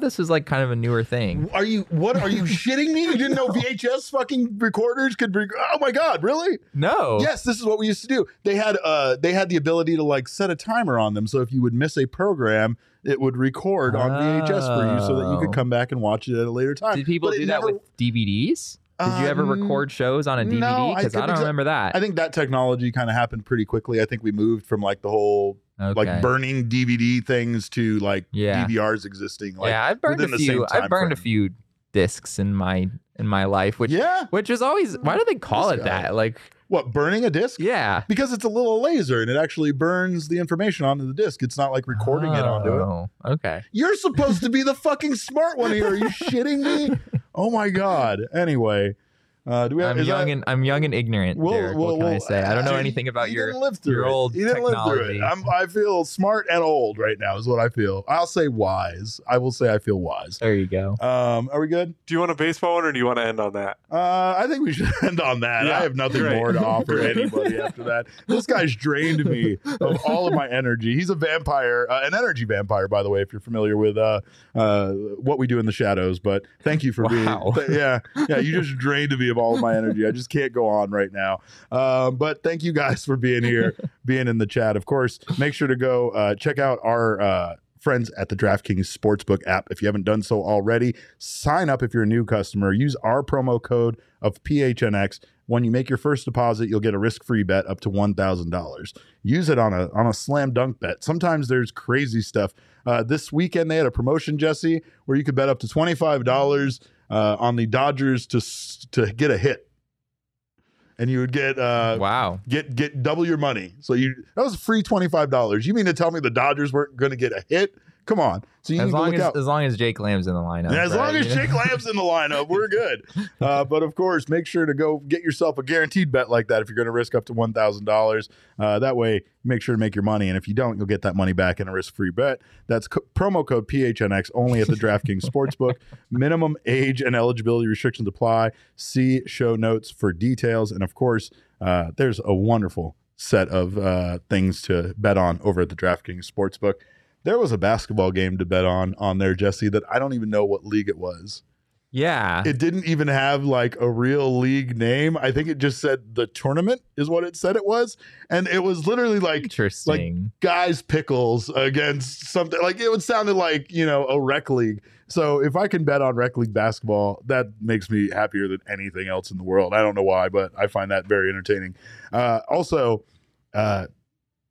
This was kind of a newer thing. Are you shitting me? You didn't know VHS fucking recorders could be? Oh my God, really? No. Yes, this is what we used to do. They had the ability to set a timer on them, so if you would miss a program, it would record on VHS for you so that you could come back and watch it at a later time. Did people do that with DVDs? Did you ever record shows on a DVD? Because I don't remember that. I think that technology kind of happened pretty quickly. I think we moved from the whole burning DVD things to DVRs existing. I've burned a few. I've burned a few discs in my life, which is always, why do they call it that? What, burning a disc? Yeah. Because it's a little laser and it actually burns the information onto the disc. It's not recording it onto it. Okay. You're supposed to be the fucking smart one here. Are you shitting me? Oh my God. Anyway. I'm young and ignorant, Derek. What can I say? I don't know anything about your old technology. I feel smart and old right now is what I feel. I'll say wise. I will say I feel wise. There you go. Are we good? Do you want a baseball one or do you want to end on that? I think we should end on that. Yeah, I have nothing more to offer anybody after that. This guy's drained me of all of my energy. He's a vampire, an energy vampire, by the way, if you're familiar with What We Do in the Shadows. But thank you for being... Yeah, you just drained me of all of my energy. I just can't go on right now, but thank you guys for being here, being in the chat. Of course, make sure to go check out our friends at the DraftKings Sportsbook app. If you haven't done so already, sign up if you're a new customer. Use our promo code of PHNX. When you make your first deposit, you'll get a risk-free bet up to $1,000. Use it on a slam dunk bet. Sometimes there's crazy stuff. This weekend, they had a promotion, Jesse, where you could bet up to $25 on the Dodgers to get a hit. And you would get get double your money. So that was free $25. You mean to tell me the Dodgers weren't going to get a hit? Come on. So you need to look out. As long as Jake Lamb's in the lineup. Yeah, as long as Jake Lamb's in the lineup, we're good. But, of course, make sure to go get yourself a guaranteed bet like that if you're going to risk up to $1,000. That way, make sure to make your money. And if you don't, you'll get that money back in a risk-free bet. That's promo code PHNX only at the DraftKings Sportsbook. Minimum age and eligibility restrictions apply. See show notes for details. And, of course, there's a wonderful set of things to bet on over at the DraftKings Sportsbook. There was a basketball game to bet on there, Jesse, that I don't even know what league it was. Yeah. It didn't even have like a real league name. I think it just said the tournament is what it said it was. And it was literally like guys pickles against something. Like it would sounded like, you know, a rec league. So if I can bet on rec league basketball, that makes me happier than anything else in the world. I don't know why, but I find that very entertaining. Also,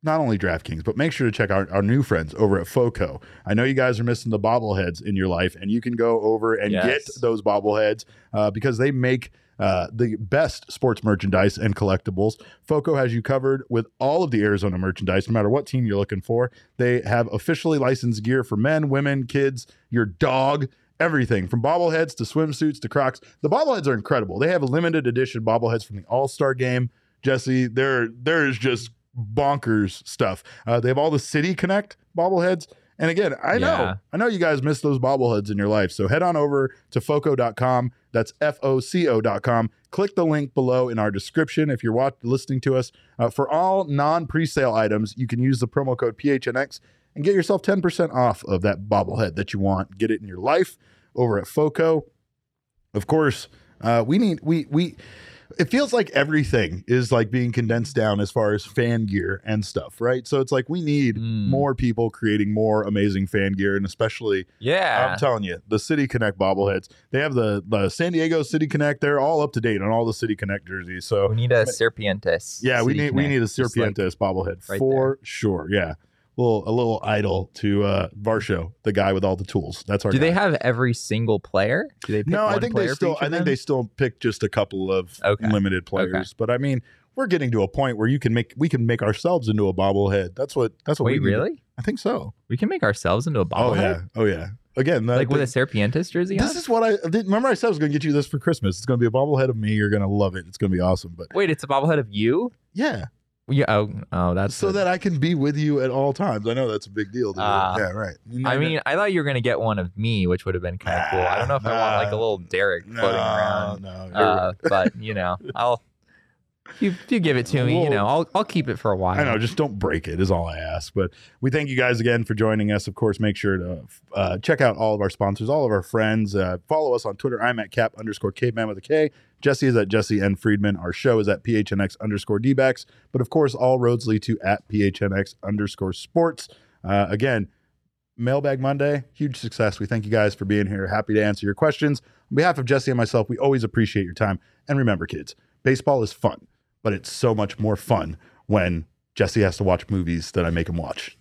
not only DraftKings, but make sure to check our new friends over at FoCo. I know you guys are missing the bobbleheads in your life, and you can go over and get those bobbleheads because they make the best sports merchandise and collectibles. FoCo has you covered with all of the Arizona merchandise, no matter what team you're looking for. They have officially licensed gear for men, women, kids, your dog. Everything from bobbleheads to swimsuits to Crocs. The bobbleheads are incredible. They have a limited edition bobbleheads from the All-Star Game. Jesse, there is just bonkers stuff. They have all the City Connect bobbleheads. And again, I know you guys miss those bobbleheads in your life. So head on over to foco.com. That's FOCO.com. Click the link below in our description. If you're listening to us for all non-presale items, you can use the promo code PHNX and get yourself 10% off of that bobblehead that you want. Get it in your life over at FoCo. Of course, it feels like everything is like being condensed down as far as fan gear and stuff, right? So it's like we need more people creating more amazing fan gear, and especially, I'm telling you, the City Connect bobbleheads. They have the San Diego City Connect. They're all up to date on all the City Connect jerseys. So we need a Serpientes. Yeah, we need a Serpientes bobblehead for sure. Yeah. A little idol to Varsho, the guy with all the tools. That's our guy. Do they have every single player? Do they pick one player? No, I think they still pick just a couple of limited players. Okay. But I mean, we're getting to a point where we can make ourselves into a bobblehead. That's what we really do. I think so. We can make ourselves into a bobblehead. Oh yeah. Again, with a Serpientes jersey on? This is what I said I was going to get you this for Christmas. It's going to be a bobblehead of me. You're going to love it. It's going to be awesome. But wait, it's a bobblehead of you? Yeah. Yeah. Oh, that's so that I can be with you at all times. I know that's a big deal. Yeah, right. I thought you were gonna get one of me, which would have been kind of cool. I don't know if I want like a little Derek floating around. No, but you know, if you give it to me, you know, I'll keep it for a while. I know, just don't break it is all I ask. But we thank you guys again for joining us. Of course, make sure to check out all of our sponsors, all of our friends. Follow us on Twitter. I'm at @cap_caveman with a K. Jesse is at @JesseNFriedman. Our show is at PHNX_DBacks. But of course, all roads lead to at @PHNX_sports. Again, Mailbag Monday, huge success. We thank you guys for being here. Happy to answer your questions. On behalf of Jesse and myself, we always appreciate your time. And remember, kids, baseball is fun, but it's so much more fun when Jesse has to watch movies that I make him watch.